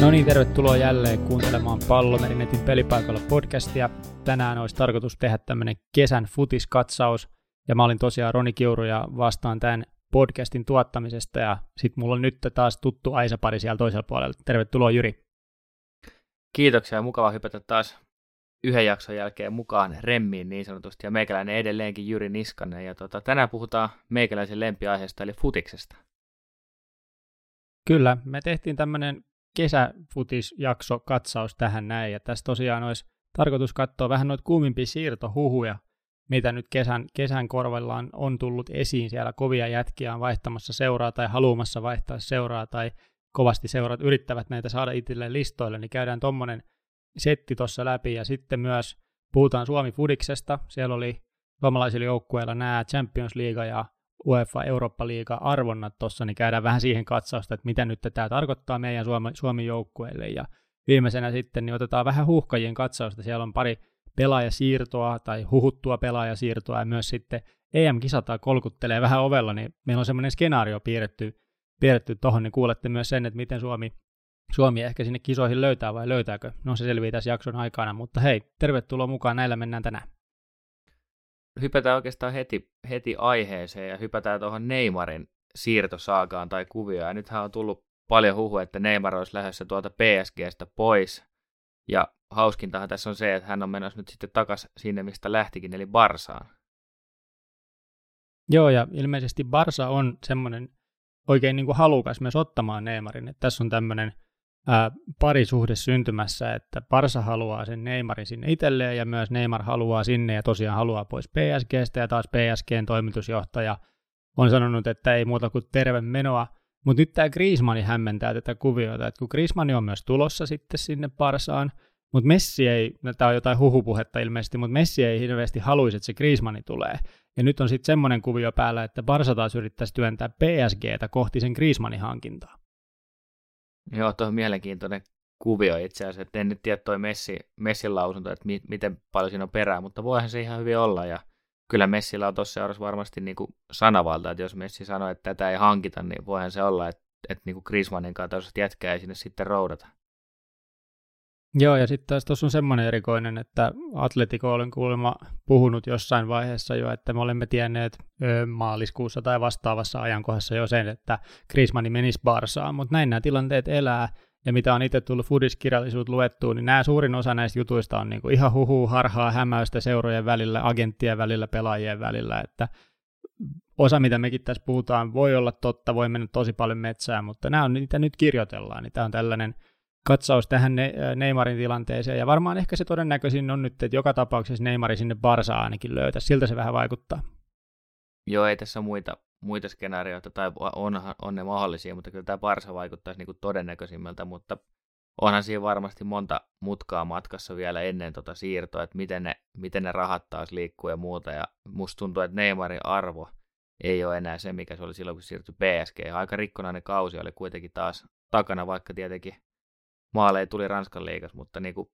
No niin, tervetuloa jälleen kuuntelemaan Pallomerinetin pelipaikalla podcastia. Tänään olisi tarkoitus tehdä tämmöinen kesän futiskatsaus, ja mä olin tosiaan Roni Kiuru ja vastaan tämän podcastin tuottamisesta, ja sit mulla on nyt taas tuttu Aisa-pari siellä toisella puolella. Tervetuloa Juri. Kiitoksia, mukava hypätä taas yhden jakson jälkeen mukaan remmiin niin sanotusti, ja meikäläinen edelleenkin Juri Niskanen, ja tänään puhutaan meikäläisen lempiaiheesta eli futiksesta. Kyllä, me tehtiin tämmöinen kesäfutisjakso katsaus tähän näin, ja tässä tosiaan olisi tarkoitus katsoa vähän noita kuumimpia siirtohuhuja, mitä nyt kesän korvellaan on tullut esiin. Siellä kovia jätkiä on vaihtamassa seuraa tai haluamassa vaihtaa seuraa, tai kovasti seurat yrittävät näitä saada itselleen listoille, niin käydään tommonen setti tuossa läpi, ja sitten myös puhutaan Suomi-fudiksesta. Siellä oli suomalaisilla joukkueilla nämä Champions League ja UEFA Eurooppa-liiga arvonnat tuossa, niin käydään vähän siihen katsausta, että mitä nyt tämä tarkoittaa meidän Suomen joukkueille. Ja viimeisenä sitten niin otetaan vähän huuhkajien katsausta. Siellä on pari pelaajasiirtoa tai huhuttua pelaajasiirtoa, ja myös sitten EM-kisataa kolkuttelee vähän ovella, niin meillä on semmoinen skenaario piirretty tuohon, niin kuulette myös sen, että miten Suomi ehkä sinne kisoihin löytää vai löytääkö. No se selvii tässä jakson aikana, mutta hei, tervetuloa mukaan, näillä mennään tänään. Hypätään oikeastaan heti aiheeseen ja hypätään tuohon Neymarin siirtosaakaan tai kuvioon. Ja nythän on tullut paljon huhua, että Neymar olisi lähdössä tuolta PSGstä pois. Ja hauskintahan tässä on se, että hän on menossa nyt sitten takaisin sinne, mistä lähtikin, eli Barsaan. Joo, ja ilmeisesti Barsa on semmoinen oikein niin kuin halukas myös ottamaan Neymarin. Että tässä on tämmöinen parisuhde syntymässä, että Barça haluaa sen Neymarin sinne itselleen ja myös Neymar haluaa sinne ja tosiaan haluaa pois PSGstä, ja taas PSGn toimitusjohtaja on sanonut, että ei muuta kuin terve menoa. Mutta nyt tämä Griezmann hämmentää tätä kuviota, että kun Griezmann on myös tulossa sitten sinne Barçaan, mutta Messi ei, tämä on jotain huhupuhetta ilmeisesti, mutta Messi ei hirveästi haluaisi, että se Griezmann tulee. Ja nyt on sitten semmoinen kuvio päällä, että Barça taas yrittäisi työntää PSGtä kohti sen Griezmannin hankintaa. Joo, tuo on mielenkiintoinen kuvio itse asiassa, että en nyt tiedä toi Messin lausunto, että miten paljon siinä on perää, mutta voihan se ihan hyvin olla, ja kyllä Messillä on tuossa seurassa varmasti niinku sanavalta, että jos Messi sanoo, että tätä ei hankita, niin voihan se olla, että niinku Griezmannin kanssa jätkää ei sinne sitten roudata. Joo, ja sitten taas tuossa on semmoinen erikoinen, että Atletico olen kuulemma puhunut jossain vaiheessa jo, että me olemme tienneet maaliskuussa tai vastaavassa ajankohdassa jo sen, että Griezmann menisi Barsaan, mutta näin nämä tilanteet elää, ja mitä on itse tullut fudiskirjallisuutta luettua, niin nämä suurin osa näistä jutuista on niinku ihan huhuu, harhaa, hämäystä seurojen välillä, agenttien välillä, pelaajien välillä, että osa, mitä mekin tässä puhutaan, voi olla totta, voi mennä tosi paljon metsään, mutta nämä on niitä nyt kirjoitellaan, niin tämä on tällainen katsaus tähän Neymarin tilanteeseen, ja varmaan ehkä se todennäköisin on nyt, että joka tapauksessa Neymari sinne Barsaan ainakin löytäisi, siltä se vähän vaikuttaa. Joo, ei tässä muita skenaarioita, tai on ne mahdollisia, mutta kyllä tämä Barsa vaikuttaisi niinku todennäköisimmältä, mutta onhan siinä varmasti monta mutkaa matkassa vielä ennen siirtoa, että miten ne rahat taas liikkuu ja muuta, ja musta tuntuu, että Neymarin arvo ei ole enää se, mikä se oli silloin, kun siirtyi PSG. Aika rikkonainen kausi oli kuitenkin taas takana, vaikka tietenkin maaleja tuli Ranskan liigassa, mutta niin kuin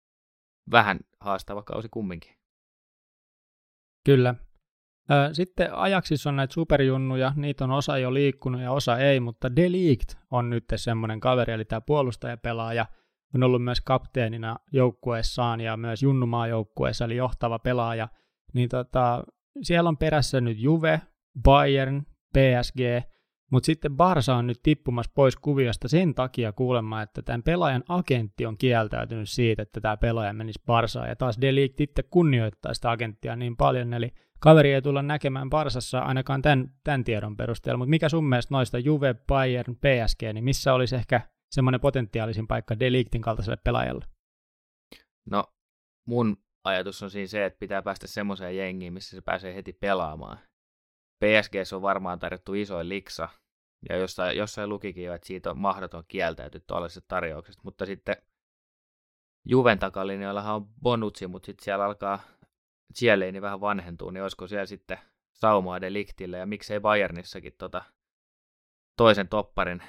vähän haastava kausi kumminkin. Kyllä. Sitten Ajaxissa on näitä superjunnuja, niitä on osa jo liikkunut ja osa ei, mutta De Ligt on nyt semmoinen kaveri, eli tämä puolustajapelaaja on ollut myös kapteenina joukkueessaan ja myös junnumaajoukkueessa, eli johtava pelaaja. Niin siellä on perässä nyt Juve, Bayern, PSG, mutta sitten Barça on nyt tippumassa pois kuviosta sen takia kuulemma, että tämän pelaajan agentti on kieltäytynyt siitä, että tämä pelaaja menisi Barçaan. Ja taas De Ligt itse kunnioittaa sitä agenttia niin paljon, eli kaveri ei tulla näkemään Barçassa ainakaan tämän tiedon perusteella. Mutta mikä sun mielestä noista Juve, Bayern, PSG, niin missä olisi ehkä semmoinen potentiaalisin paikka De Ligtin kaltaiselle pelaajalle? No mun ajatus on siinä se, että pitää päästä semmoiseen jengiin, missä se pääsee heti pelaamaan. PSG:ssä on varmaan tarjottu isoin liksa, ja jossain lukikin jo, että siitä on mahdoton kieltäytyä tuollaisesta tarjouksesta, mutta sitten Juven takalinjoillahan on Bonucci, mutta sitten siellä alkaa Chiellini vähän vanhentua, niin olisiko siellä sitten saumaa De Ligtille, ja miksei Bayernissakin toisen topparin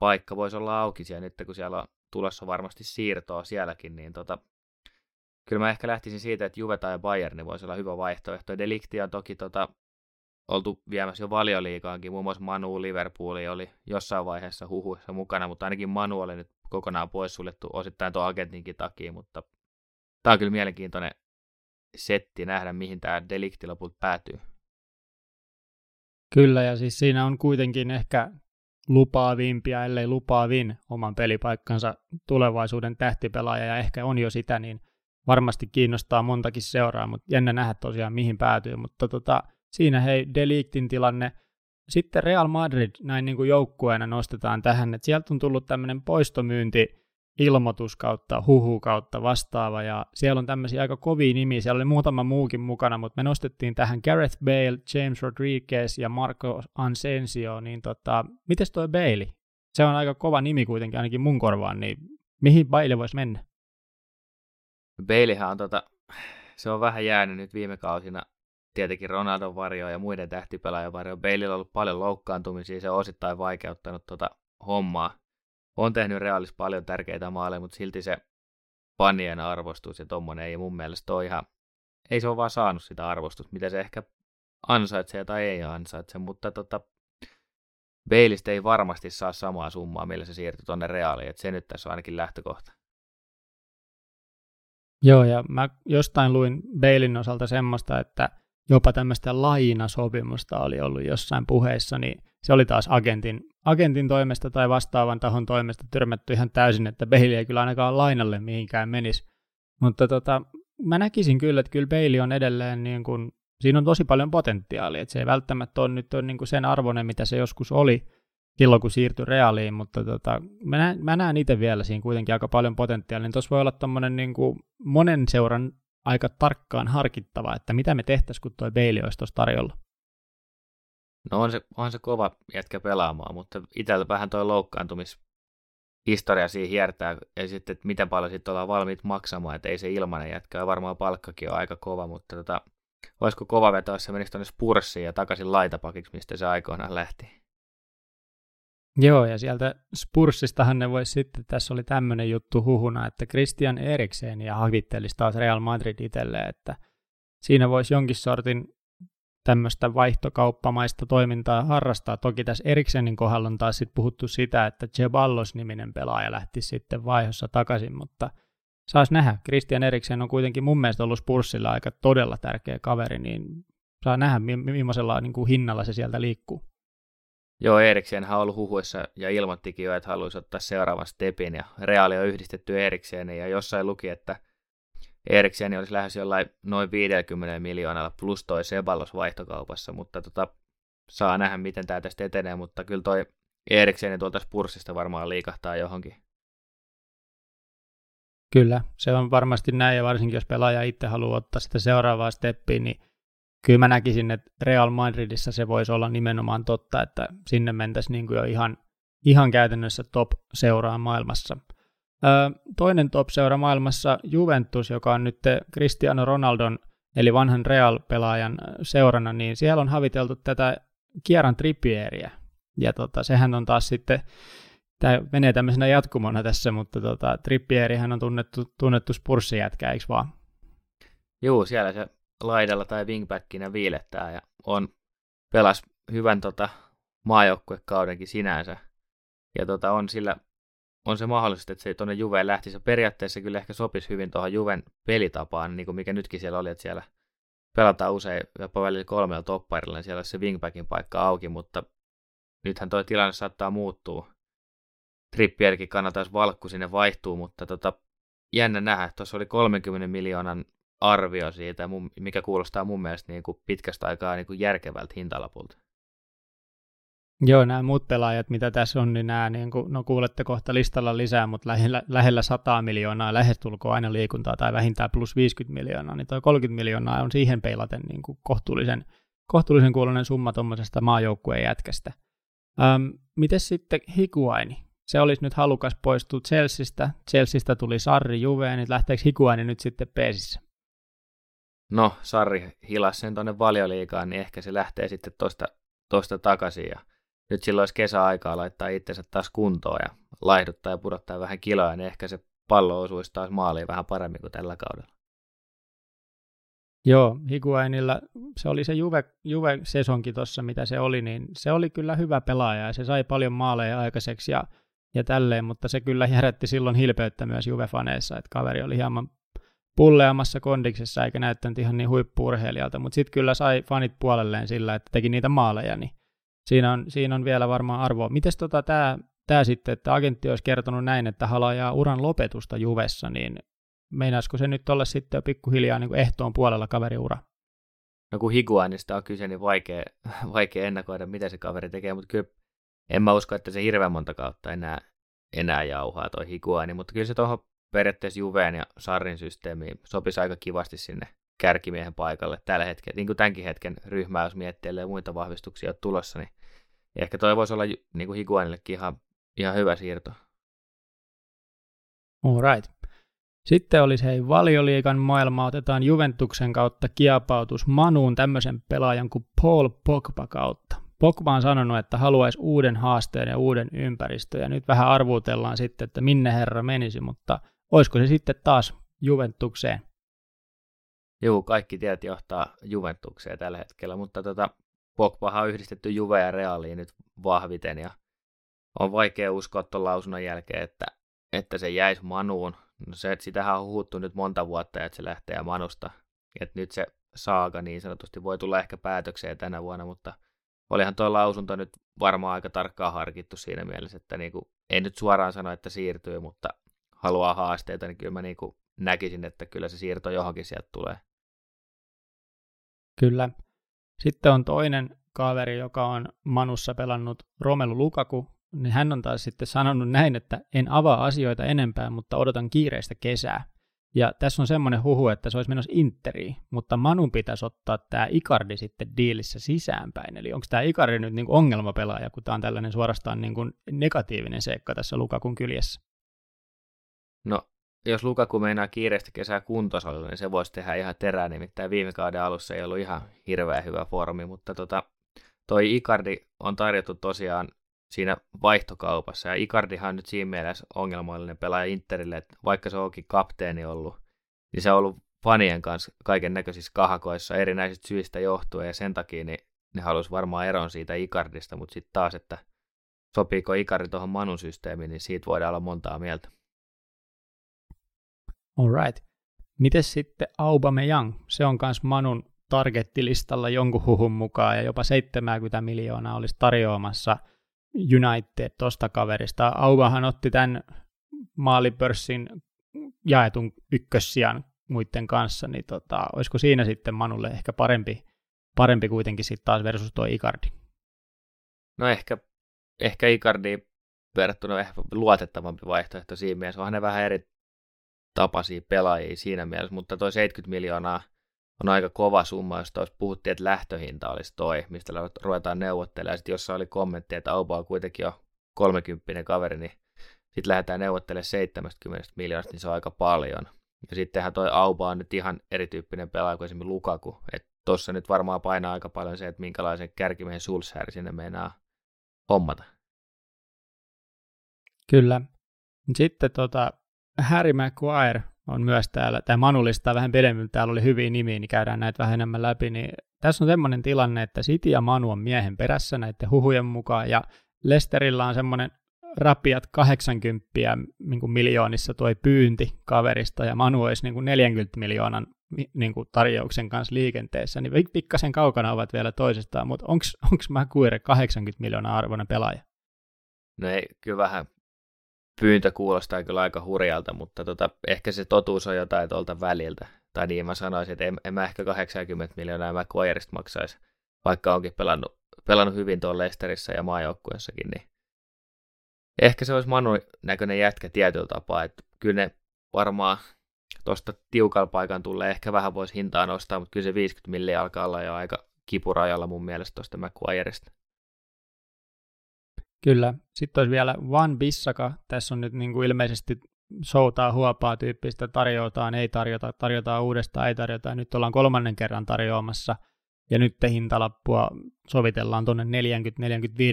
paikka voisi olla auki siellä nyt, kun siellä on tulossa varmasti siirtoa sielläkin, niin kyllä mä ehkä lähtisin siitä, että Juve tai Bayern voisi olla hyvä vaihtoehto. De Ligti on toki oltu viemässä jo Valioliigaankin, muun muassa Manu Liverpooli oli jossain vaiheessa huhuissa mukana, mutta ainakin Manu oli nyt kokonaan poissuljettu osittain tuon agentinkin takia, mutta tämä on kyllä mielenkiintoinen setti nähdä, mihin tämä De Ligt lopulta päätyy. Kyllä, ja siis siinä on kuitenkin ehkä lupaavimpia, ellei lupaavin oman pelipaikkansa tulevaisuuden tähtipelaaja, ja ehkä on jo sitä, niin varmasti kiinnostaa montakin seuraa, mutta jännä nähdä tosiaan mihin päätyy, mutta siinä hei De Ligtin tilanne. Sitten Real Madrid näin niin kuin joukkueena nostetaan tähän, että sieltä on tullut tämmöinen poistomyynti-ilmoitus kautta, huhu kautta vastaava, ja siellä on tämmöisiä aika kovia nimiä, siellä oli muutama muukin mukana, mutta me nostettiin tähän Gareth Bale, James Rodriguez ja Marco Asensio, niin mites toi Bale? Se on aika kova nimi kuitenkin ainakin mun korvaan, niin mihin Bale voisi mennä? Balehan on se on vähän jäänyt nyt viime kausina. Tietenkin Ronaldon varjo ja muiden tähtipelaajan varjo. Baleilla on ollut paljon loukkaantumisia, se on osittain vaikeuttanut hommaa. On tehnyt Realissa paljon tärkeitä maaleja, mutta silti se panien arvostus ja tommonen ei mun mielestä ole ihan... Ei se ole vaan saanut sitä arvostusta, mitä se ehkä ansaitsee tai ei ansaitse, mutta Baleista ei varmasti saa samaa summaa, millä se siirtyi tuonne Realiin, että se nyt tässä on ainakin lähtökohta. Joo, ja mä jostain luin Balein osalta semmoista, että jopa tämmöistä lainasopimusta oli ollut jossain puheissa, niin se oli taas agentin toimesta tai vastaavan tahon toimesta tyrmätty ihan täysin, että Bale ei kyllä ainakaan lainalle mihinkään menisi. Mutta mä näkisin kyllä, että kyllä Bale on edelleen, niin kun, siinä on tosi paljon potentiaalia, että se ei välttämättä ole nyt niin sen arvoinen, mitä se joskus oli silloin, kun siirtyi Realiin, mutta mä näen itse vielä siinä kuitenkin aika paljon potentiaalia. Tuossa voi olla tommonen niin kuin monen seuran aika tarkkaan harkittava, että mitä me tehtäisiin, kun toi Bale olisi tuossa tarjolla. No on se kova jätkä pelaamaan, mutta itsellä vähän toi loukkaantumishistoria siinä hiertää, ja sitten, että miten paljon sitten ollaan valmiit maksamaan, että ei se ilmanen jätkä, ja varmaan palkkakin on aika kova, mutta olisiko kova veto, jos se menisi tuonne Spurssiin ja takaisin laitapakiksi, mistä se aikoinaan lähti. Joo, ja sieltä Spurssistahan ne voisi sitten, tässä oli tämmöinen juttu huhuna, että Christian Eriksen ja havittelisi taas Real Madrid itselleen, että siinä voisi jonkin sortin tämmöistä vaihtokauppamaista toimintaa harrastaa. Toki tässä Eriksenin kohdalla on taas sitten puhuttu sitä, että Ceballos-niminen pelaaja lähti sitten vaihossa takaisin, mutta saas nähdä. Christian Eriksen on kuitenkin mun mielestä ollut Spursilla aika todella tärkeä kaveri, niin saa nähdä millaisella niin kuin hinnalla se sieltä liikkuu. Joo, Eriksenhän on ollut huhuissa ja ilmoittikin jo, että haluaisi ottaa seuraavan stepin, ja Reali on yhdistetty Erikseniin, ja jossain luki, että Erikseni olisi lähes jollain noin 50 miljoonalla plus toi Ceballos vaihtokaupassa, mutta saa nähdä, miten tämä tästä etenee, mutta kyllä toi Erikseni tuolta Spurssista varmaan liikahtaa johonkin. Kyllä, se on varmasti näin, ja varsinkin jos pelaaja itse haluaa ottaa sitä seuraavaa steppiä, niin kyllä mä näkisin, että Real Madridissa se voisi olla nimenomaan totta, että sinne mentäisiin niin kuin jo ihan käytännössä top-seuraa maailmassa. Toinen top-seura maailmassa Juventus, joka on nyt Cristiano Ronaldon, eli vanhan Real-pelaajan seurana, niin siellä on haviteltu tätä Kieran Trippieriä. Ja sehän on taas sitten, tämä menee tämmöisenä jatkumona tässä, mutta Trippierihän on tunnettu Spurssi-jätkä, eikö vaan? Joo, siellä se laidalla tai wingbackinä viilettää, ja on pelas hyvän maajoukkuekaudenkin sinänsä, ja on se mahdollista, että se tuonne Juveen lähtisi, ja periaatteessa kyllä ehkä sopisi hyvin tuohon Juven pelitapaan, niin kuin mikä nytkin siellä oli, että siellä pelataan usein jopa välillä 3 topparilla, niin siellä olisi se wingbackin paikka auki, mutta nythän tuo tilanne saattaa muuttua. Trippierikin kannattaisi valkku sinne vaihtuu, mutta jännä nähdä, tuossa oli 30 miljoonan arvio siitä, mikä kuulostaa mun mielestä niin kuin pitkästä aikaa niin kuin järkevältä hintalapulta. Joo, nämä muut pelaajat, mitä tässä on, niin nämä, niin kuin, no kuulette kohta listalla lisää, mutta lähellä 100 miljoonaa, lähestulkoon aina liikuntaa tai vähintään plus 50 miljoonaa, niin toi 30 miljoonaa on siihen peilaten niin kuin kohtuullisen kuuloinen summa tuommoisesta maajoukkueen jätkästä. Mites sitten Higuaini? Se olisi nyt halukas poistua Chelseasta tuli Sarri Juveen, niin lähteekö Higuaini nyt sitten peesissä? No, Sarri hilasi sen tuonne Valioliigaan, niin ehkä se lähtee sitten tosta takaisin. Ja nyt silloin olisi kesäaikaa laittaa itsensä taas kuntoon ja laihduttaa ja pudottaa vähän kiloa, niin ehkä se pallo osuisi taas maaliin vähän paremmin kuin tällä kaudella. Joo, Higuainilla se oli se Juve-sesonki tuossa, mitä se oli, niin se oli kyllä hyvä pelaaja ja se sai paljon maaleja aikaiseksi. Ja ja tälleen, mutta se kyllä herätti silloin hilpeyttä myös Juve-faneissa, että kaveri oli hieman pulleammassa kondiksessa eikä näyttänyt ihan niin huippu-urheilijalta, mutta sitten kyllä sai fanit puolelleen sillä, että teki niitä maaleja, niin siinä on vielä varmaan arvoa. Mites tämä sitten, että agentti olisi kertonut näin, että halajaa uran lopetusta Juvessa, niin meinaisiko se nyt olla sitten pikkuhiljaa niin kuin ehtoon puolella kaveriura? No kun Higuainista on kyse, niin vaikea ennakoida, mitä se kaveri tekee, mutta kyllä en mä usko, että se hirveän monta kautta enää jauhaa toi Higuaini, mutta kyllä se tuohon periaatteessa Juveen ja Sarrin systeemiin sopisi aika kivasti sinne kärkimiehen paikalle tällä hetkellä. Niin kuin tämänkin hetken ryhmää, jos miettii, ellei muita vahvistuksia ole tulossa, niin ehkä toi voisi olla niin kuin Higuainillekin ihan hyvä siirto. All right. Sitten olisi hei Valioliigan maailma, otetaan Juventuksen kautta kiapautus Manuun tämmöisen pelaajan kuin Paul Pogba kautta. Pogba on sanonut, että haluaisi uuden haasteen ja uuden ympäristön, ja nyt vähän arvuutellaan sitten, että minne herra menisi, mutta olisiko se sitten taas Juventukseen? Joo, kaikki tiet johtaa Juventukseen tällä hetkellä, mutta Pogbahan on yhdistetty Juve ja Realiin nyt vahviten, ja on vaikea uskoa tuon lausunnon jälkeen, että se jäisi Manuun. No se, että sitähän on huuttu nyt monta vuotta, että se lähtee Manusta. Että nyt se saaga niin sanotusti voi tulla ehkä päätökseen tänä vuonna, mutta olihan tuo lausunto nyt varmaan aika tarkkaan harkittu siinä mielessä, että niinku, ei nyt suoraan sano, että siirtyy, mutta haluaa haasteita, niin kyllä mä niinku näkisin, että kyllä se siirto johonkin sieltä tulee. Kyllä. Sitten on toinen kaveri, joka on Manussa pelannut, Romelu Lukaku. Niin hän on taas sitten sanonut näin, että en avaa asioita enempää, mutta odotan kiireistä kesää. Ja tässä on semmoinen huhu, että se olisi menossa Interiin, mutta Manun pitäisi ottaa tämä Icardi sitten diilissä sisäänpäin. Eli onko tämä Icardi nyt niinku ongelmapelaaja, kun tämä on tällainen suorastaan niinku negatiivinen seikka tässä Lukakun kyljessä? No, jos Lukaku meinaa kiireistä kesää kuntosalilla, niin se voisi tehdä ihan terää, nimittäin viime kauden alussa ei ollut ihan hirveän hyvä formi, mutta toi Icardi on tarjottu tosiaan siinä vaihtokaupassa, ja Icardihan on nyt siinä mielessä ongelmallinen pelaaja Interille, että vaikka se onkin kapteeni ollut, niin se on ollut fanien kanssa kaiken näköisissä kahakoissa erinäisistä syistä johtuen, ja sen takia niin ne haluaisi varmaan eron siitä Icardista, mutta sitten taas, että sopiiko Icardi tuohon Manun systeemiin, niin siitä voidaan olla montaa mieltä. All right. Mites sitten Aubameyang? Se on myös Manun targettilistalla jonkun huhun mukaan, ja jopa 70 miljoonaa olisi tarjoamassa United tosta kaverista. Aubahan otti tämän maalipörssin jaetun ykkössijan muiden kanssa, niin olisiko siinä sitten Manulle ehkä parempi kuitenkin sitten taas versus tuo Icardi? No ehkä Icardi verrattuna ehkä luotettavampi vaihtoehto siinä mielessä. Onhan ne vähän eri tapaisia pelaajia siinä mielessä, mutta toi 70 miljoonaa on aika kova summa, josta olisi puhuttiin, että lähtöhinta olisi toi, mistä ruvetaan neuvottelemaan. Sitten jossain oli kommentti, että Auba on kuitenkin jo 30 kaveri, niin sitten lähdetään neuvottelemaan 70 miljoonasta, niin se on aika paljon. Ja sittenhän toi Auba on nyt ihan erityyppinen pelaaja kuin esimerkiksi Lukaku. Että tuossa nyt varmaan painaa aika paljon se, että minkälaisen kärkimiehen Sulshäri sinne meinaa hommata. Kyllä. Sitten Harry Maguire on myös täällä, tämä Manullista vähän pidemmin, täällä oli hyviä nimiä, niin käydään näitä vähän enemmän läpi, niin tässä on semmoinen tilanne, että City ja Manu on miehen perässä näiden huhujen mukaan, ja Leicesterillä on semmoinen rapiat 80 niin miljoonissa toi pyynti kaverista, ja Manu olisi niin 40 miljoonan niin tarjouksen kanssa liikenteessä, niin pikkasen kaukana ovat vielä toisestaan, mutta onko Maguire 80 miljoonaa arvoinen pelaaja? No ei, kyllä vähän. Pyyntö kuulostaa kyllä aika hurjalta, mutta ehkä se totuus on jotain tuolta väliltä. Tai niin mä sanoisin, että en mä ehkä 80 miljoonaa Maguiresta maksaisi, vaikka onkin pelannut hyvin tuolla Leicesterissä ja maajoukkueessakin. Niin ehkä se olisi Manun näköinen jätkä tietyllä tapaa. Että kyllä ne varmaan tuosta tiukalla paikan tulee ehkä vähän voisi hintaa nostaa, mutta kyllä se 50 miljoonaa alkaa olla jo aika kipurajalla mun mielestä tuosta Maguiresta. Kyllä. Sitten olisi vielä Wan-Bissaka. Tässä on nyt niin kuin ilmeisesti soutaa huopaa tyyppistä, tarjotaan, ei tarjota, tarjotaan uudestaan, ei tarjota. Nyt ollaan kolmannen kerran tarjoamassa ja nyt hintalappua sovitellaan tuonne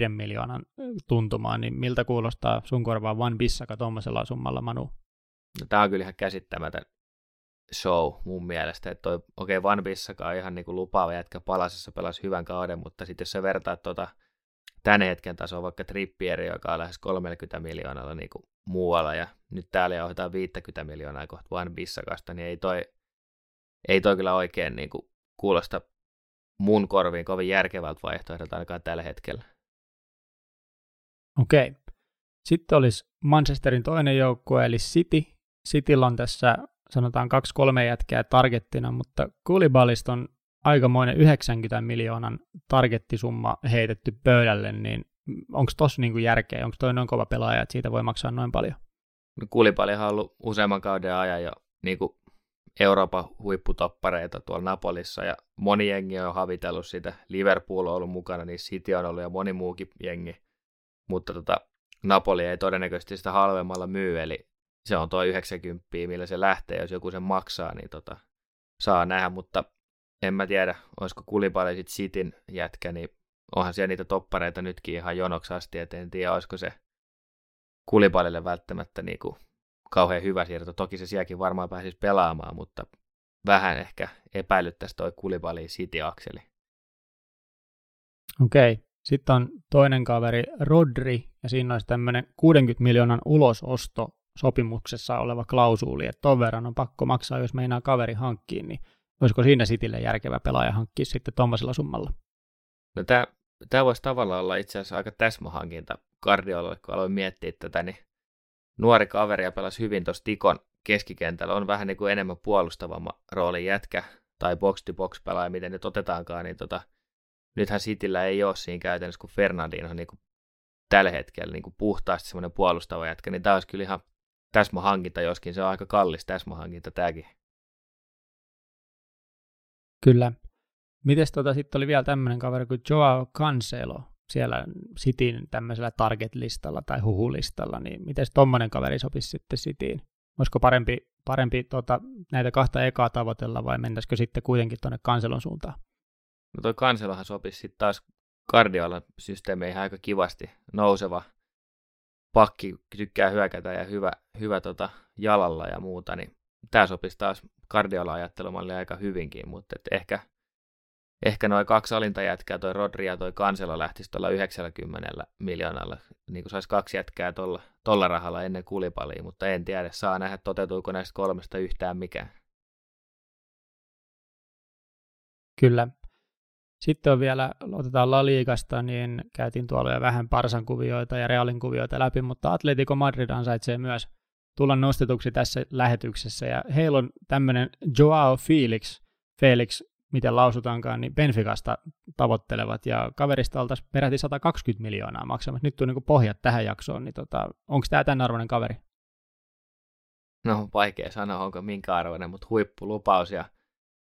40-45 miljoonan tuntumaan. Niin miltä kuulostaa sun korvaan Wan-Bissaka tuommoisella summalla, Manu? No, tämä on kyllä ihan käsittämätön show mun mielestä. Okei, Wan-Bissaka on ihan niin kuin lupaava jätkä palasessa, pelasi hyvän kauden, mutta sitten jos sä vertaat tän hetken taso, vaikka Trippieri, joka on lähes 30 miljoonalla niin kuin muualla, ja nyt täällä ohjataan 50 miljoonaa kohta Wan-Bissakasta, niin ei toi kyllä oikein niin kuin kuulosta mun korviin kovin järkevältä vaihtoehdolta ainakaan tällä hetkellä. Okei. Sitten olisi Manchesterin toinen joukkue, eli City. Cityllä on tässä, sanotaan, 2-3 jätkää targettina, mutta Koulibalysta on aikamoinen 90 miljoonan targettisumma heitetty pöydälle, niin onko tossa niinku järkeä? Onko toi noin kova pelaaja, että siitä voi maksaa noin paljon? Koulibalyhan on ollut useamman kauden ajan jo niinku Euroopan huipputoppareita tuolla Napolissa, ja moni jengi on havitellut sitä. Liverpool on ollut mukana, niin City on ollut ja moni muukin jengi, mutta Napoli ei todennäköisesti sitä halvemmalla myy, eli se on tuo 90, millä se lähtee, jos joku sen maksaa, niin saa nähdä, mutta en mä tiedä, olisiko Koulibaly sitten Cityn jätkä, niin onhan siellä niitä toppareita nytkin ihan jonoksi asti, et en tiedä, olisiko se Koulibalylle välttämättä niinku kauhean hyvä siirto. Toki se sielläkin varmaan pääsisi pelaamaan, mutta vähän ehkä epäilyttäisi toi Koulibaly City-akseli. Okei. Sitten on toinen kaveri Rodri, ja siinä olisi tämmöinen 60 miljoonan ulososto sopimuksessa oleva klausuuli, että ton verran on pakko maksaa, jos meinaa kaveri hankkiin, niin olisiko siinä Citylle järkevä pelaaja hankkia sitten tuommoisella summalla? No tämä voisi tavallaan olla itse asiassa aika täsmähankinta Guardiolalle, kun aloin miettiä tätä, niin nuori kaveri ja pelasi hyvin tuossa Tikon keskikentällä, on vähän niin kuin enemmän puolustavamma roolin jätkä tai box-to-box pelaaja, miten nyt otetaankaan, niin nythän Cityllä ei ole siinä käytännössä, kun Fernandinho on niin kuin tällä hetkellä niin kuin puhtaasti semmoinen puolustava jätkä, niin tämä olisi kyllä ihan täsmähankinta, joskin se on aika kallis täsmähankinta tämäkin. Kyllä. Mites sitten oli vielä tämmöinen kaveri kuin Joao Cancelo siellä Cityn tämmöisellä target-listalla tai huhulistalla, niin mites tommoinen kaveri sopisi sitten Cityin? Olisiko parempi näitä kahta ekaa tavoitella vai mentäisikö sitten kuitenkin tuonne Cancelon suuntaan? No toi Cancelohan sopisi sitten taas Guardiolan systeemeihin aika kivasti, nouseva pakki, tykkää hyökätä ja hyvä jalalla ja muuta, niin tämä sopisi taas Guardiolan ajattelumalle aika hyvinkin, mutta ehkä noin kaksi alintajätkää, toi Rodri ja toi Cancelo lähtisi tuolla 90 miljoonalla, niin kuin saisi kaksi jätkää tuolla rahalla ennen Koulibalyä, mutta en tiedä, saa nähdä toteutuuko näistä kolmesta yhtään mikään. Kyllä. Sitten on vielä, otetaan La Ligasta, niin käytiin tuolla jo vähän Barsan kuvioita ja Realin kuvioita läpi, mutta Atletico Madrid ansaitsee myös tulla nostetuksi tässä lähetyksessä, ja heillä on tämmöinen Joao Felix, miten lausutaankaan, niin Benficasta tavoittelevat, ja kaverista oltaisiin peräti 120 miljoonaa maksamassa. Nyt on niin pohjat tähän jaksoon, niin onko tämä tämän arvoinen kaveri? No on vaikea sanoa, onko minkä arvoinen, mutta huippulupaus ja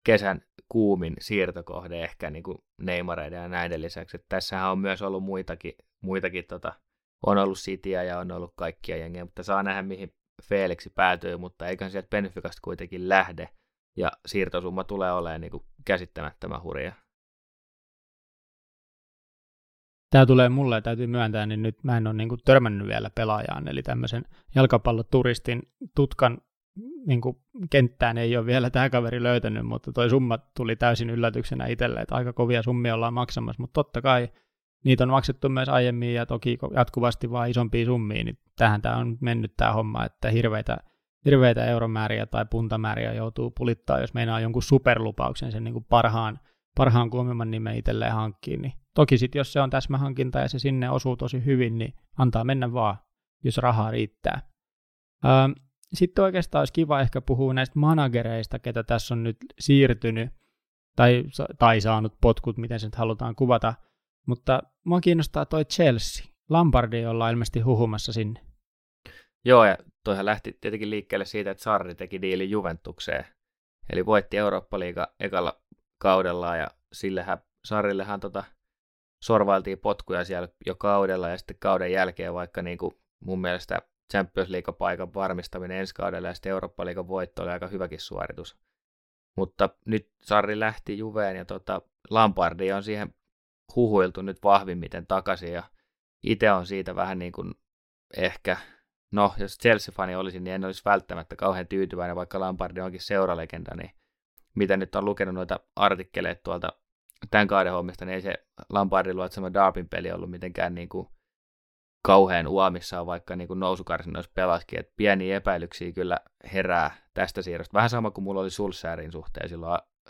kesän kuumin siirtokohde ehkä niin kuin Neymareiden ja näiden lisäksi. Että tässähän on myös ollut muitakin on ollut Cityä ja on ollut kaikkia jengejä, mutta saa nähdä mihin Felix päätyy, mutta eiköhän sieltä Benficasta kuitenkin lähde, ja siirtosumma tulee olemaan niin kuin käsittämättömän hurja. Tämä tulee mulle, ja täytyy myöntää, niin nyt mä en ole niin kuin törmännyt vielä pelaajaan, eli tämmöisen jalkapalloturistin tutkan niin kuin kenttään ei ole vielä tämä kaveri löytänyt, mutta toi summa tuli täysin yllätyksenä itselle, että aika kovia summia ollaan maksamassa, mutta totta kai niitä on maksettu myös aiemmin ja toki jatkuvasti vaan isompia summia, niin tähän tämä on mennyt tämä homma, että hirveitä euromääriä tai puntamääriä joutuu pulittaa, jos meinaa jonkun superlupauksen sen niin kuin parhaan kuomimman nimen itselleen hankkiin, niin toki sitten jos se on täsmähankinta ja se sinne osuu tosi hyvin, niin antaa mennä vaan, jos rahaa riittää. Sitten oikeastaan olisi kiva ehkä puhua näistä managereista, ketä tässä on nyt siirtynyt tai saanut potkut, miten se nyt halutaan kuvata. Mutta mua kiinnostaa toi Chelsea. Lampardi ollaan ilmeisesti huhumassa sinne. Joo, ja toihan lähti tietenkin liikkeelle siitä, että Sarri teki diilin Juventukseen. Eli voitti Eurooppa-liigan ekalla kaudellaan, ja Sarrillehan sorvailtiin potkuja siellä jo kaudella, ja sitten kauden jälkeen vaikka niin kuin mun mielestä Champions League-paikan varmistaminen ensi kaudella ja sitten Eurooppa-liigan voitto oli aika hyväkin suoritus. Mutta nyt Sarri lähti Juveen ja Lampardi on siihen huhuiltu nyt vahvimmiten takaisin ja itse on siitä vähän niin kuin ehkä, no jos Chelsea-fani olisin, niin en olisi välttämättä kauhean tyytyväinen, vaikka Lampardi onkin seuralegenda, niin mitä nyt on lukenut noita artikkeleita tuolta tämän kauden hommista, niin ei se Lampardin luotsama Darbyn peli ollut mitenkään niin kuin kauhean uomissaan, vaikka niin kuin nousukarsinnoissa pelasikin. Et pieniä epäilyksiä kyllä herää tästä siirrosta. Vähän sama kuin mulla oli Solskjærin suhteen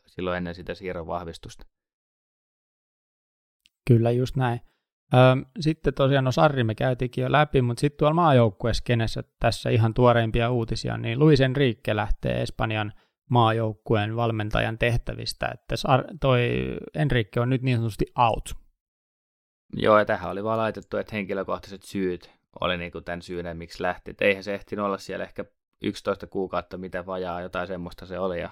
silloin ennen sitä siirron vahvistusta. Kyllä, just näin. Sitten tosiaan, no Sarri me käytiinkin jo läpi, mutta sitten tuolla maajoukkueskenessä tässä ihan tuoreimpia uutisia, niin Luis Enrique lähtee Espanjan maajoukkueen valmentajan tehtävistä, että toi Enrique on nyt niin sanotusti out. Joo, ja tähän oli vaan laitettu, että henkilökohtaiset syyt oli niinku tämän syynä, miksi lähti. Et eihän se ehtinyt olla siellä ehkä 11 kuukautta, mitä vajaa, jotain semmoista se oli, ja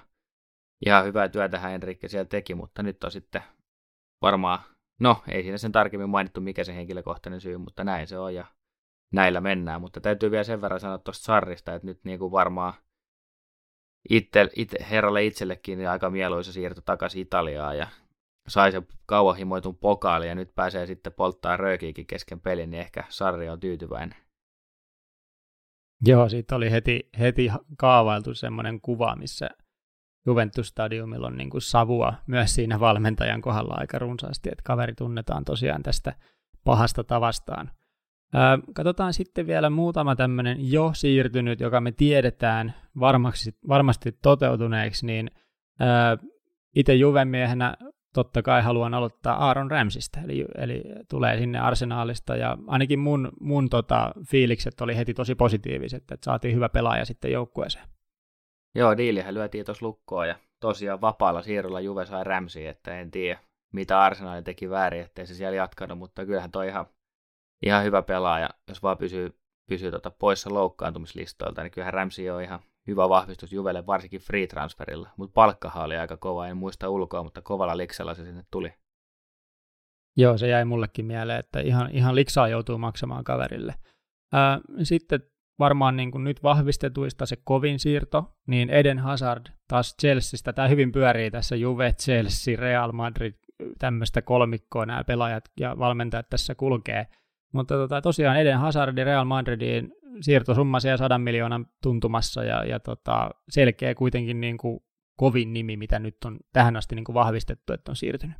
ihan hyvää työtähän Enrique siellä teki, mutta nyt on sitten varmaan... No, ei siinä sen tarkemmin mainittu, mikä se henkilökohtainen syy, mutta näin se on ja näillä mennään. Mutta täytyy vielä sen verran sanoa tuosta Sarrista, että nyt niin kuin varmaan herralle itsellekin aika mieluisa siirto takaisin Italiaan ja sai sen kauan himoitun pokaali ja nyt pääsee sitten polttaa röökiikin kesken pelin, niin ehkä Sarri on tyytyväinen. Joo, siitä oli heti kaavailtu semmoinen kuva, missä... Juventus-stadiumilla on niin kuin savua myös siinä valmentajan kohdalla aika runsaasti, että kaveri tunnetaan tosiaan tästä pahasta tavastaan. Katsotaan sitten vielä muutama tämmöinen jo siirtynyt, joka me tiedetään varmasti toteutuneeksi, niin itse Juve-miehenä totta kai haluan aloittaa Aaron Ramseystä, eli tulee sinne Arsenaalista, ja ainakin mun fiilikset oli heti tosi positiiviset, että saatiin hyvä pelaaja sitten joukkueeseen. Joo, diilihän lyötiin tuossa lukkoon ja tosiaan vapaalla siirrolla Juve sai Ramsey, että en tiedä mitä Arsenal teki väärin, ettei se siellä jatkanut, mutta kyllähän toi ihan hyvä pelaaja, jos vaan pysyy poissa loukkaantumislistoilta, niin kyllähän Ramsey on ihan hyvä vahvistus Juvelle, varsinkin free transferilla, mutta palkkahan oli aika kova, en muista ulkoa, mutta kovalla liksalla se sinne tuli. Joo, se jäi mullekin mieleen, että ihan liksaa joutuu maksamaan kaverille. Sitten varmaan niin kuin nyt vahvistetuista se kovin siirto, niin Eden Hazard taas Chelseasta. Tämä hyvin pyörii tässä Juve, Chelsea, Real Madrid, tämmöistä kolmikkoa nämä pelaajat ja valmentajat tässä kulkee. Mutta tosiaan Eden Hazardin Real Madridin siirtosumma siellä 100 miljoonan tuntumassa ja selkeä kuitenkin niin kuin kovin nimi, mitä nyt on tähän asti niin kuin vahvistettu, että on siirtynyt.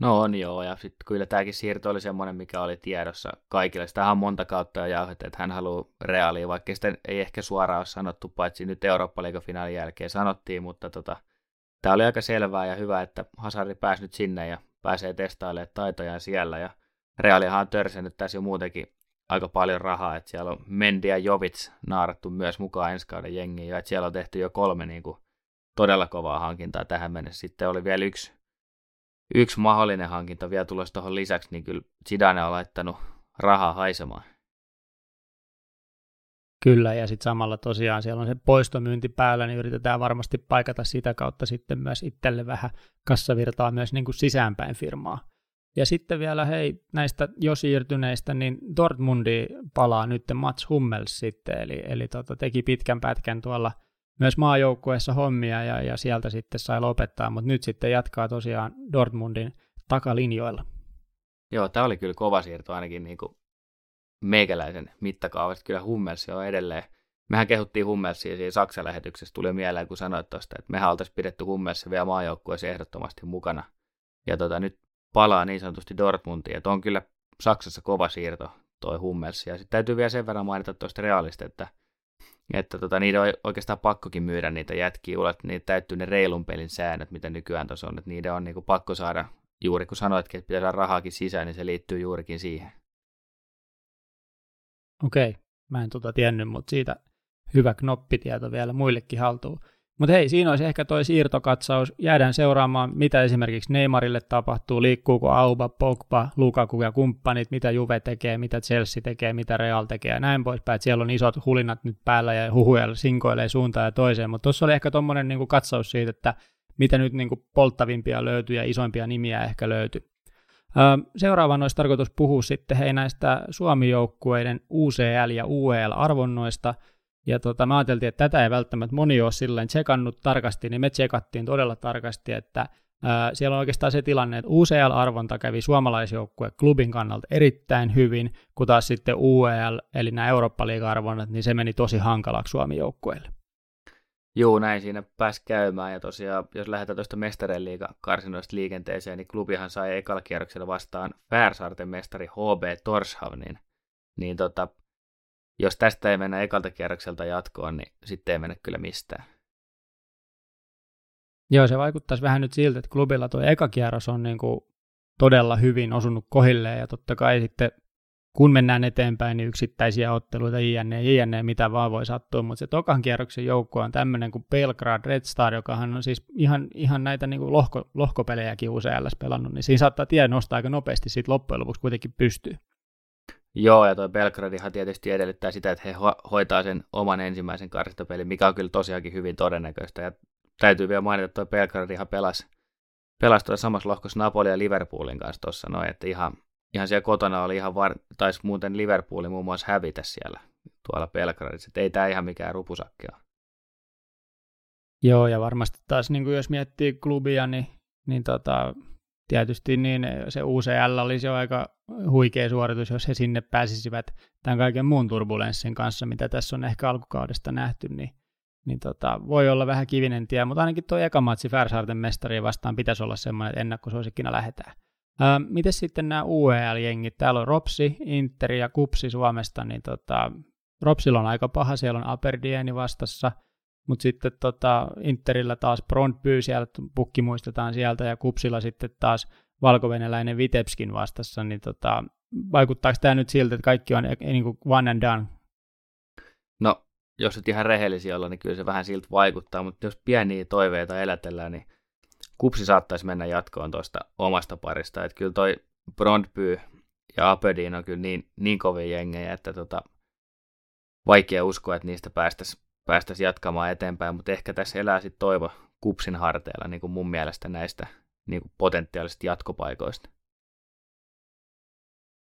No on joo, ja sitten kyllä tämäkin siirto oli semmoinen, mikä oli tiedossa kaikille. Sitähän on monta kautta jo jauhettu, että hän haluaa Reaalia, vaikka sitä ei ehkä suoraan ole sanottu, paitsi nyt Eurooppa-liigafinaalin jälkeen sanottiin, mutta tämä oli aika selvää ja hyvä, että Hazard pääsi nyt sinne ja pääsee testailemaan taitojaan siellä, ja Reaalihan on törsennyt tässä jo muutenkin aika paljon rahaa, että siellä on Mendy ja Jovic naarattu myös mukaan ensi kauden jengiin, ja että siellä on tehty jo 3 niin kuin, todella kovaa hankintaa tähän mennessä. Sitten oli vielä yksi mahdollinen hankinta vielä tulossa tuohon lisäksi, niin kyllä Zidane on laittanut rahaa haisemaan. Kyllä, ja sitten samalla tosiaan siellä on se poistomyynti päällä, niin yritetään varmasti paikata sitä kautta sitten myös itselle vähän kassavirtaa myös niin kuin sisäänpäin firmaa. Ja sitten vielä hei, näistä jo siirtyneistä, niin Dortmundi palaa nyt Mats Hummels sitten, eli teki pitkän pätkän tuolla myös maajoukkueessa hommia ja sieltä sitten sai lopettaa, mutta nyt sitten jatkaa tosiaan Dortmundin takalinjoilla. Joo, tämä oli kyllä kova siirto ainakin niin kuin meikäläisen mittakaavasta. Kyllä Hummels on edelleen. Mehän kehuttiin Hummelsia siinä Saksan lähetyksessä, tuli mieleen kun sanoit tuosta, että mehän oltaisiin pidetty Hummelsia vielä maajoukkueessa ehdottomasti mukana. Ja nyt palaa niin sanotusti Dortmundiin, että on kyllä Saksassa kova siirto toi Hummels. Ja sitten täytyy vielä sen verran mainita tuosta Realista, että niiden on oikeastaan pakkokin myydä niitä jätkiä ulos, että niitä täyttyy ne reilun pelin säännöt, mitä nykyään tuossa on, että niiden on niinku pakko saada, juuri kun sanoitkin, että pitää saada rahaakin sisään, niin se liittyy juurikin siihen. Okei, mä en tiennyt, mutta siitä hyvä knoppitieto vielä muillekin haltuun. Mutta hei, siinä olisi ehkä toi siirtokatsaus, jäädään seuraamaan, mitä esimerkiksi Neymarille tapahtuu, liikkuuko Auba, Pogba, Lukaku ja kumppanit, mitä Juve tekee, mitä Chelsea tekee, mitä Real tekee ja näin poispäin. Siellä on isot hulinat nyt päällä ja huhuja sinkoilee suuntaan ja toiseen, mutta tuossa oli ehkä tuommoinen niinku katsaus siitä, että mitä nyt niinku polttavimpia löytyy ja isoimpia nimiä ehkä löytyy. Seuraavaan olisi tarkoitus puhua sitten hei näistä Suomi-joukkueiden UCL ja UEL-arvonnoista. Ja me ajateltiin, että tätä ei välttämättä moni ole silleen tsekannut tarkasti, niin me tsekattiin todella tarkasti, että siellä on oikeastaan se tilanne, että UCL-arvonta kävi suomalaisjoukkue klubin kannalta erittäin hyvin, kun taas sitten UEL, eli nämä Eurooppa-liiga-arvonnat, niin se meni tosi hankalaksi Suomi-joukkueelle. Joo, näin siinä pääsi käymään, ja tosiaan, jos lähdetään tuosta mestarien liigakarsinnoista liikenteeseen, niin klubihan sai ekalla kierroksella vastaan Färsaarten mestari HB Torshavnin. Niin jos tästä ei mennä ekalta kierrokselta jatkoon, niin sitten ei mennä kyllä mistään. Joo, se vaikuttaisi vähän nyt siltä, että klubilla tuo eka kierros on niin kuin todella hyvin osunut kohilleen, ja totta kai sitten kun mennään eteenpäin, niin yksittäisiä otteluita, jne, mitä vaan voi sattua, mutta se tokan kierroksen joukko on tämmöinen kuin Belgrade Red Star, jokahan on siis ihan näitä niin kuin lohkopelejäkin UCL:ssä pelannut, niin siinä saattaa tie nostaa aika nopeasti siitä loppujen lopuksi kuitenkin pystyy. Joo, ja toi Belgradihan tietysti edellyttää sitä, että he hoitaa sen oman ensimmäisen karsintapelin, mikä on kyllä tosiaankin hyvin todennäköistä, ja täytyy vielä mainita, että toi Belgradihan pelasi tuolla samassa lohkossa Napoli ja Liverpoolin kanssa tuossa noin, että ihan siellä kotona oli taisi muuten Liverpoolin muun muassa hävitä siellä tuolla Belgradissa, että ei tämä ihan mikään rupusakki ole. Joo, ja varmasti taas niin kuin jos miettii klubia, niin tietysti niin se UCL olisi jo aika huikea suoritus, jos he sinne pääsisivät tämän kaiken muun turbulenssin kanssa, mitä tässä on ehkä alkukaudesta nähty, niin voi olla vähän kivinen tie, mutta ainakin tuo eka matsi Färsaarten mestariin vastaan pitäisi olla semmoinen, että ennakkosuosikkina lähdetään. Mites sitten nämä UEL-jengit? Täällä on Ropsi, Interi ja Kupsi Suomesta, niin Ropsilla on aika paha, siellä on Aberdeeni vastassa, mutta sitten Interillä taas Brondby, siellä Pukki muistetaan sieltä, ja Kupsilla sitten taas valkovenäläinen Vitebskin vastassa, niin vaikuttaako tämä nyt siltä, että kaikki on niin kuin one and done? No, jos nyt ihan rehellisiä olla, niin kyllä se vähän siltä vaikuttaa, mutta jos pieniä toiveita elätellään, niin Kupsi saattaisi mennä jatkoon tuosta omasta parista, että kyllä toi Brondby ja Aberdeen on kyllä niin kovia jengejä, että vaikea uskoa, että niistä päästäisiin jatkamaan eteenpäin, mutta ehkä tässä elää sitten toivo Kupsin harteilla, niin kuin mun mielestä näistä niin kuin potentiaalisista jatkopaikoista.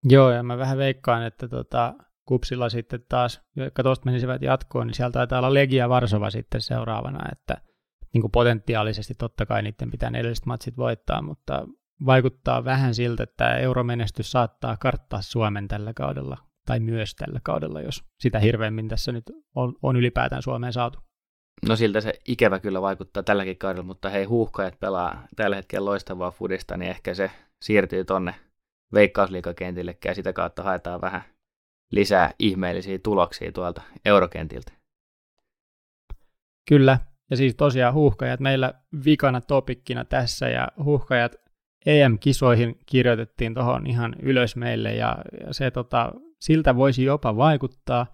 Joo, ja mä vähän veikkaan, että Kupsilla sitten taas, jotka tuosta menisivät jatkoon, niin sieltä taitaa olla Legia Varsova sitten seuraavana, että niin kuin potentiaalisesti totta kai niiden pitää edelliset matsit voittaa, mutta vaikuttaa vähän siltä, että euromenestys saattaa karttaa Suomen tällä kaudella, tai myös tällä kaudella, jos sitä hirveämmin tässä nyt on ylipäätään Suomeen saatu. No siltä se ikävä kyllä vaikuttaa tälläkin kaudella, mutta hei, Huuhkajat pelaa tällä hetkellä loistavaa fudista, niin ehkä se siirtyy tonne veikkausliigakentille, ja sitä kautta haetaan vähän lisää ihmeellisiä tuloksia tuolta eurokentiltä. Kyllä. Ja siis tosiaan Huuhkajat meillä vikana topikkina tässä, ja Huuhkajat EM-kisoihin kirjoitettiin tuohon ihan ylös meille, ja se siltä voisi jopa vaikuttaa,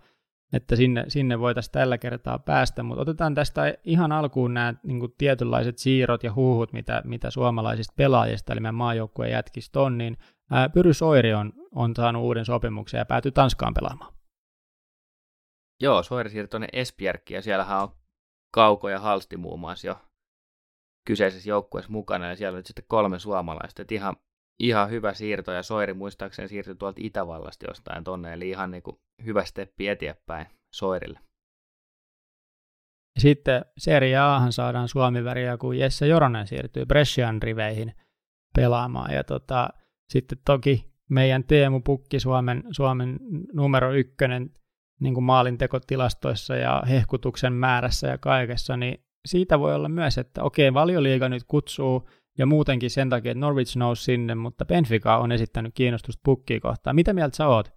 että sinne voitaisiin tällä kertaa päästä, mutta otetaan tästä ihan alkuun nämä niin kuin tietynlaiset siirrot ja huuhut, mitä suomalaisista pelaajista, eli meidän maajoukkueen jätkistä on, niin Pyry Soiri on saanut uuden sopimuksen ja päätyi Tanskaan pelaamaan. Joo, Soiri siirtyi tuonne Esbjergiin, ja siellähän on Kauko ja Halsti muun muassa jo kyseisessä joukkueessa mukana, ja siellä on nyt sitten 3 suomalaista. Et ihan hyvä siirto, ja Soiri muistaakseni siirtyi tuolta Itävallasta jostain tonne, eli ihan niin kuin hyvä steppi eteenpäin Soirille. Sitten Serie A:han saadaan Suomi-väriä, kun Jesse Joronen siirtyy Brescian riveihin pelaamaan, ja sitten toki meidän Teemu Pukki, Suomen numero 1, niin kuin maalintekotilastoissa ja hehkutuksen määrässä ja kaikessa, niin siitä voi olla myös, että okei, Valioliiga nyt kutsuu, ja muutenkin sen takia, että Norwich nousi sinne, mutta Benfica on esittänyt kiinnostusta Pukkiin kohtaan. Mitä mieltä sä oot?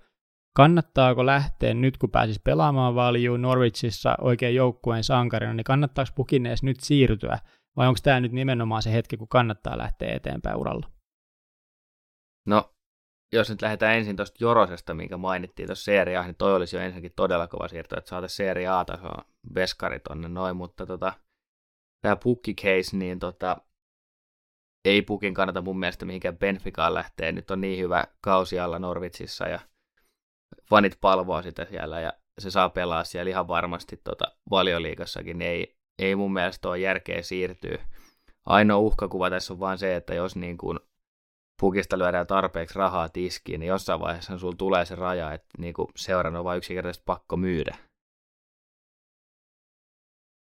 Kannattaako lähteä nyt, kun pääsis pelaamaan Valiuun Norwichissa oikein joukkueen sankarina, niin kannattaako Pukin edes nyt siirtyä, vai onko tämä nyt nimenomaan se hetki, kun kannattaa lähteä eteenpäin uralla? No, jos nyt lähdetään ensin tuosta Jorosesta, minkä mainittiin tuossa Serie A, niin toi olisi jo ensinnäkin todella kova siirto, että saataisiin Serie A-tasoon veskari tonne noin, mutta tämä Pukki-case, niin ei Pukin kannata mun mielestä mihinkään Benficaan lähteä, nyt on niin hyvä kausi alla Norwichissa, ja fanit palvoa sitä siellä, ja se saa pelaa siellä ihan varmasti Valioliigassakin, niin ei mun mielestä ole järkeä siirtyä. Ainoa uhkakuva tässä on vaan se, että jos niin kuin Pukista lyödään tarpeeksi rahaa tiskiin, niin jossain vaiheessa sulla tulee se raja, että niinku seuran on vain yksinkertaisesti pakko myydä.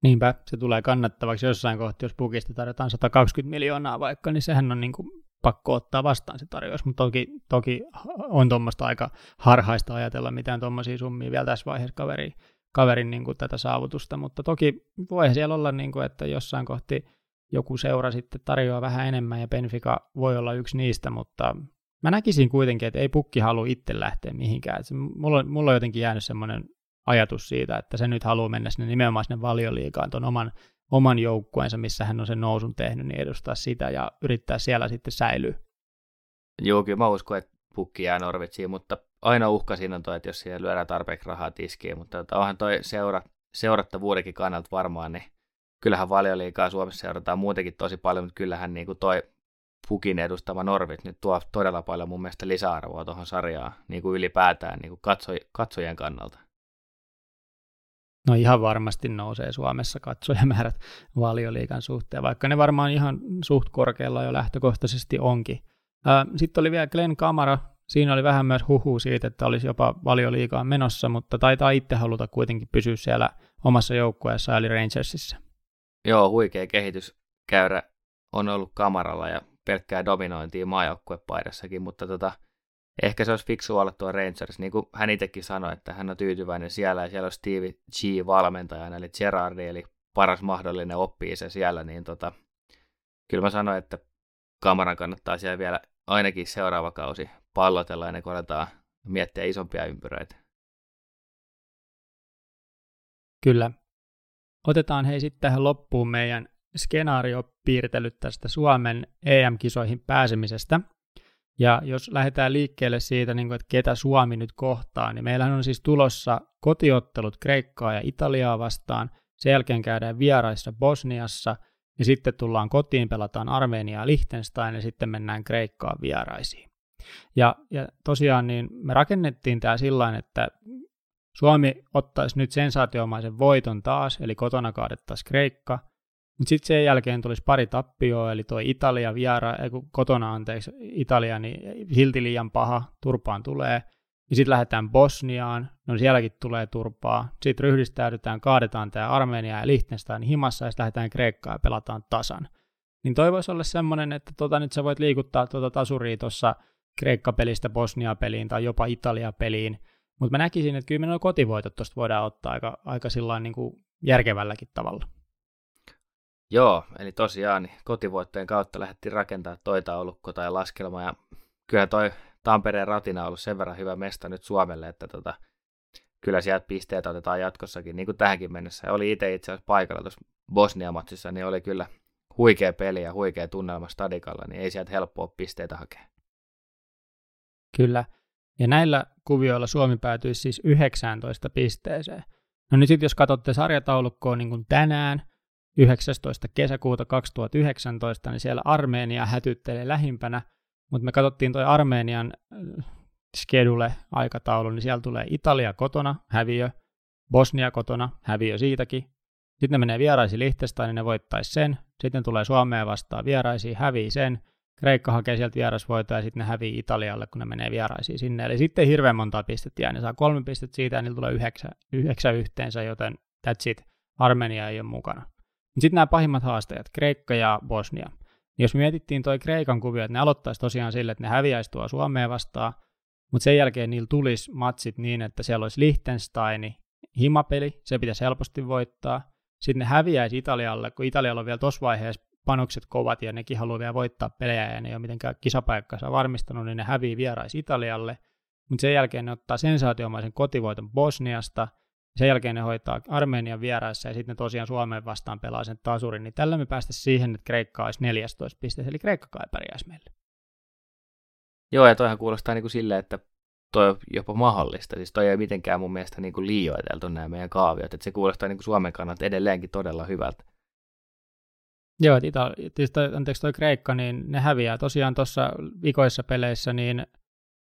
Niinpä, se tulee kannattavaksi jossain kohti, jos Pukista tarjotaan 120 miljoonaa vaikka, niin sehän on niinku pakko ottaa vastaan se tarjous, mutta toki on tuommoista aika harhaista ajatella mitään tuommoisia summia vielä tässä vaiheessa kaveri kaverin niin kuin tätä saavutusta, mutta toki voi siellä olla, niin kuin, että jossain kohti joku seura sitten tarjoaa vähän enemmän ja Benfica voi olla yksi niistä, mutta mä näkisin kuitenkin, että ei Pukki halua itse lähteä mihinkään. Mulla on jotenkin jäänyt semmoinen ajatus siitä, että se nyt haluaa mennä sinne nimenomaan sinne Valioliigaan, tuon oman joukkueensa, missä hän on sen nousun tehnyt, niin edustaa sitä ja yrittää siellä sitten säilyä. Joo, kyllä mä uskon, että Pukki jää Norwichiin, mutta aina uhka siinä on toi, että jos siellä lyödään tarpeeksi rahaa tiskiin, mutta onhan toi seurattavuudenkin kannalta varmaan, niin kyllähän Valioliigaa Suomessa seurataan muutenkin tosi paljon, mutta kyllähän niin kuin toi Pukin edustama Norwich nyt tuo todella paljon mun mielestä lisäarvoa tuohon sarjaan niin kuin ylipäätään niin kuin katsojien kannalta. No ihan varmasti nousee Suomessa katsojamäärät Valioliigan suhteen, vaikka ne varmaan ihan suht korkealla jo lähtökohtaisesti onkin. Sitten oli vielä Glenn Kamara. Siinä oli vähän myös huhuu siitä, että olisi jopa Valioliigaan menossa, mutta taitaa itse haluta kuitenkin pysyä siellä omassa joukkueessa eli Rangersissa. Joo, huikea kehityskäyrä on ollut Kamaralla ja pelkkää dominointia maajoukkuepaidassakin, mutta ehkä se olisi fiksu olla tuo Rangers, niin kuin hän itsekin sanoi, että hän on tyytyväinen siellä ja siellä on Steve G valmentajana, eli Gerardi, eli paras mahdollinen oppii se siellä, niin kyllä mä sanoin, että Kamaran kannattaa siellä vielä ainakin seuraava kausi pallotella ennen kuin aletaan miettiä isompia ympyröitä. Kyllä. Otetaan hei sitten tähän loppuun meidän skenaariopiirtelyt tästä Suomen EM-kisoihin pääsemisestä. Ja jos lähdetään liikkeelle siitä, niin kuin, että ketä Suomi nyt kohtaa, niin meillähän on siis tulossa kotiottelut Kreikkaa ja Italiaa vastaan, sen jälkeen käydään vieraissa Bosniassa, ja sitten tullaan kotiin, pelataan Armeniaa ja Liechtenstein, ja sitten mennään Kreikkaan vieraisiin. Ja tosiaan niin me rakennettiin tämä sillain, että Suomi ottaisi nyt sensaatiomaisen voiton taas, eli kotona kaadettaisiin Kreikka, mutta sitten sen jälkeen tulisi pari tappioa, eli tuo Italia, niin silti liian paha, turpaan tulee. Ja sitten lähdetään Bosniaan, no sielläkin tulee turpaa. Sitten ryhdistäydytään, kaadetaan tämä Armenia ja Liechtenstein himassa, ja sitten lähdetään Kreikkaan ja pelataan tasan. Niin toi voisi olla semmoinen, että nyt sä voit liikuttaa tasuria tuossa Kreikka-pelistä Bosnia-peliin tai jopa Italia-peliin. Mutta mä näkisin, että kyllä me nuo kotivoitot tuosta voidaan ottaa aika sillain niin kuin järkevälläkin tavalla. Joo, eli tosiaan niin kotivoittojen kautta lähdettiin rakentamaan taulukkoa tai laskelmaa, ja kyllä toi Tampereen ratina on ollut sen verran hyvä mesta nyt Suomelle, että kyllä sieltä pisteet otetaan jatkossakin, niin kuin tähänkin mennessä. Oli itse asiassa paikalla tuossa Bosnia-matsissa, niin oli kyllä huikea peli ja huikea tunnelma stadikalla, niin ei sieltä helppoa pisteitä hakea. Kyllä, ja näillä kuvioilla Suomi päätyisi siis 19 pisteeseen. No nyt sitten jos katsotte sarjataulukkoa niin kuin tänään, 19. kesäkuuta 2019, niin siellä Armenia hätyttelee lähimpänä, mutta me katsottiin toi Armenian schedule-aikataulu, niin siellä tulee Italia kotona, häviö, Bosnia kotona, häviö siitäkin. Sitten ne menee vieraisiin Liechtenstein, niin ne voittaisi sen. Sitten tulee Suomea vastaan vieraisiin, hävii sen. Kreikka hakee sieltä vierasvoitoa ja sitten ne hävii Italialle, kun ne menee vieraisiin sinne. Eli sitten hirveän montaa pistettä jää. Ne saa 3 pistettä siitä ja niillä tulee 9 yhteensä, joten that's it. Armenia ei ole mukana. Sitten nämä pahimmat haastajat, Kreikka ja Bosnia. Jos mietittiin toi Kreikan kuvio, että ne aloittaisi tosiaan sille, että ne häviäisi tuo Suomeen vastaan, mutta sen jälkeen niillä tulisi matsit niin, että siellä olisi Liechtensteini himapeli, se pitäisi helposti voittaa. Sitten ne häviäisi Italialle, kun Italialla on vielä tuossa vaiheessa panokset kovat ja nekin haluaa vielä voittaa pelejä ja ne ei ole mitenkään kisapaikkansa varmistanut, niin ne häviää vieraisi Italialle. Mutta sen jälkeen ne ottaa sensaatiomaisen kotivoiton Bosniasta. Sen jälkeen ne hoitaa Armenian vieraissa ja sitten ne tosiaan Suomeen vastaan pelaa sen tasurin, niin tällä me päästäisiin siihen, että Kreikka olisi 14 pisteessä, eli Kreikka ei pärjäisi meille. Joo, ja toihan kuulostaa niin kuin silleen, että toi on jopa mahdollista. Siis toi ei mitenkään mun mielestä niin kuin liioiteltu nämä meidän kaaviot, että se kuulostaa niin kuin Suomen kannalta edelleenkin todella hyvältä. Joo, että toi Kreikka, niin ne häviää tosiaan tuossa vikoissa peleissä niin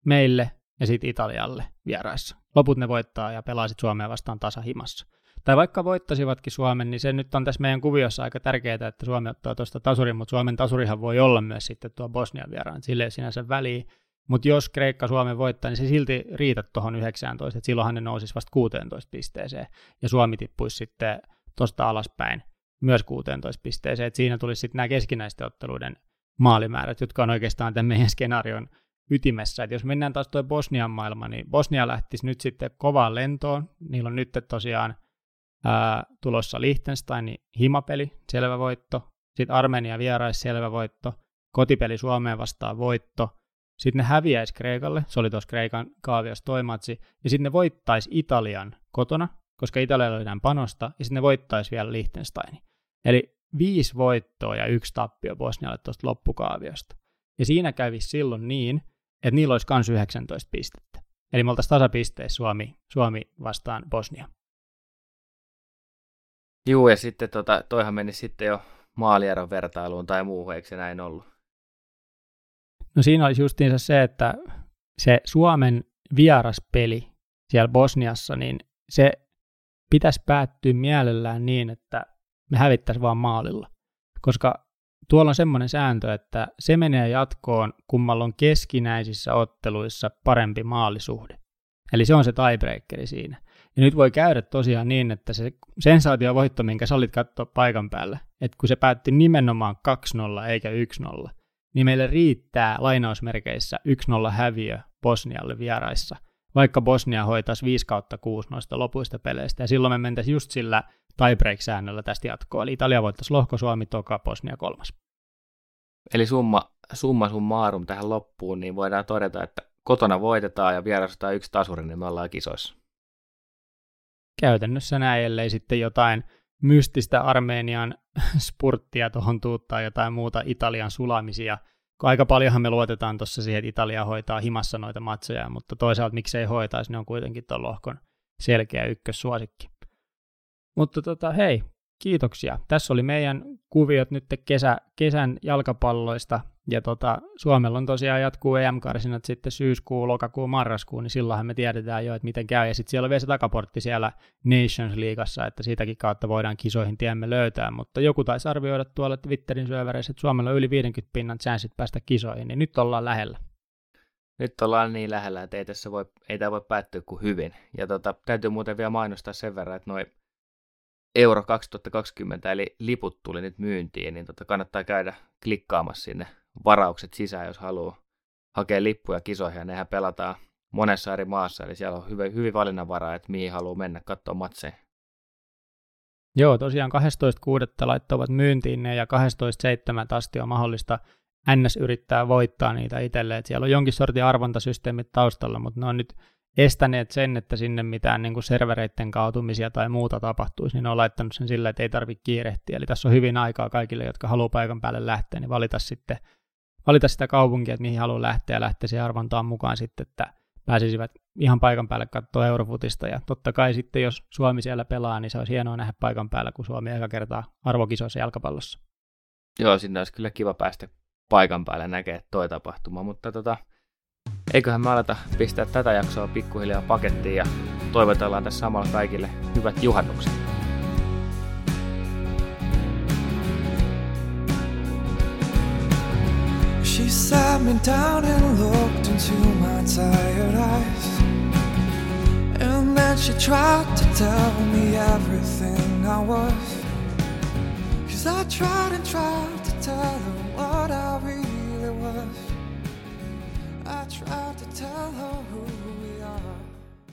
meille, ja sitten Italialle vieraissa. Loput ne voittaa ja pelaa sitten Suomea vastaan tasahimassa. Tai vaikka voittaisivatkin Suomen, niin se nyt on tässä meidän kuviossa aika tärkeää, että Suomi ottaa tuosta tasurin, mutta Suomen tasurihan voi olla myös sitten tuo Bosnian vieraan. Sille ei sinänsä väliä. Mutta jos Kreikka Suomen voittaa, niin se silti riitä tuohon 19, että silloinhan ne nousisi vasta 16 pisteeseen. Ja Suomi tippuisi sitten tuosta alaspäin myös 16 pisteeseen. Et siinä tulisi sitten nämä keskinäisten otteluiden maalimäärät, jotka on oikeastaan tämän meidän skenaarion ytimessä. Et jos mennään taas tuo Bosnian maailma, niin Bosnia lähtisi nyt sitten kovaan lentoon. Niillä on nyt tosiaan tulossa Liechtensteinin himapeli, selvä voitto. Sitten Armenia vierais, selvä voitto. Kotipeli Suomeen vastaan, voitto. Sitten ne häviäisi Kreikalle, se oli tuossa Kreikan kaaviossa toimatsi. Ja sitten ne voittaisi Italian kotona, koska Italialla oli näin panosta. Ja sitten ne voittaisi vielä Liechtensteinin. Eli 5 voittoa ja 1 tappio Bosnialle tuosta loppukaaviosta. Ja siinä kävisi silloin niin, että niillä olisi kans 19 pistettä. Eli me oltaisiin tasapisteissä Suomi vastaan Bosnia. Juu, ja sitten toihan meni sitten jo maalieron vertailuun tai muuhun, eikö se näin ollut? No siinä olisi justiinsa se, että se Suomen vieraspeli siellä Bosniassa, niin se pitäisi päättyä mielellään niin, että me hävittäisiin vaan maalilla. Koska tuolla on semmoinen sääntö, että se menee jatkoon, kummalla on keskinäisissä otteluissa parempi maalisuhde. Eli se on se tiebreakeri siinä. Ja nyt voi käydä tosiaan niin, että se sensaatiovoitto, minkä sä olit katsoa paikan päällä, että kun se päätti nimenomaan 2-0 eikä 1-0, niin meille riittää lainausmerkeissä 1-0 häviö Bosnialle vieraissa, vaikka Bosnia hoitaisi 5-6 noista lopuista peleistä, ja silloin me mentäisiin just sillä tiebreak-säännöllä tästä jatkoa, eli Italia voittaisi lohko, Suomi toka, Bosnia kolmas. Eli summa summarum tähän loppuun, niin voidaan todeta, että kotona voitetaan ja vierastaan 1 tasuri, niin me ollaan kisoissa. Käytännössä näin, ellei sitten jotain mystistä Armenian spurttia tuohon tuuttaa, jotain muuta Italian sulamisia. Aika paljonhan me luotetaan tuossa siihen, että Italia hoitaa himassa noita matseja, mutta toisaalta miksei hoitaisi, ne on kuitenkin tuon lohkon selkeä ykkössuosikki. Mutta hei, kiitoksia. Tässä oli meidän kuviot nyt kesän jalkapalloista, ja Suomella on tosiaan jatkuu EM-karsinat sitten syyskuun, lokakuun, marraskuun, niin silloinhan me tiedetään jo, että miten käy, ja sitten siellä on vielä se takaportti siellä Nations Leagueassa, että siitäkin kautta voidaan kisoihin tiemme löytää, mutta joku taisi arvioida tuolla Twitterin syöväreissä, että Suomella on yli 50% chanssit päästä kisoihin, niin nyt ollaan lähellä. Nyt ollaan niin lähellä, että ei tämä voi päättyä kuin hyvin, ja täytyy muuten vielä mainostaa sen verran, että noin Euro 2020, eli liput tuli nyt myyntiin, niin kannattaa käydä klikkaamassa sinne varaukset sisään, jos haluaa hakea lippuja kisoihin, ja nehän pelataan monessa eri maassa, eli siellä on hyvin valinnanvaraa, että mihin haluaa mennä katsoa matseja. Joo, tosiaan 12.6. laittoivat myyntiin ne, ja 12.7. asti on mahdollista NS yrittää voittaa niitä itselleen. Siellä on jonkin sortin arvontasysteemit taustalla, mutta ne on nyt estäneet sen, että sinne mitään niin kuin servereiden kaatumisia tai muuta tapahtuisi, niin ne on laittanut sen sillä, että ei tarvitse kiirehtiä. Eli tässä on hyvin aikaa kaikille, jotka haluaa paikan päälle lähteä, niin valita sitä kaupunkia, että mihin haluaa lähteä ja lähteä siihen arvontaan mukaan sitten, että pääsisivät ihan paikan päälle katsoa Eurofutista. Ja totta kai sitten, jos Suomi siellä pelaa, niin se olisi hienoa nähdä paikan päällä, kun Suomi eka kertaa arvokisoissa jalkapallossa. Joo, sinne olisi kyllä kiva päästä paikan päälle näkemään toi tapahtuma, mutta eiköhän me aleta pistää tätä jaksoa pikkuhiljaa pakettiin ja toivotellaan tässä samalla kaikille hyvät juhannukset. She sat me down and looked into my tired eyes. And then she tried to tell me everything I was. 'Cause I tried and tried to tell her what I really was. I tried to tell her who we are.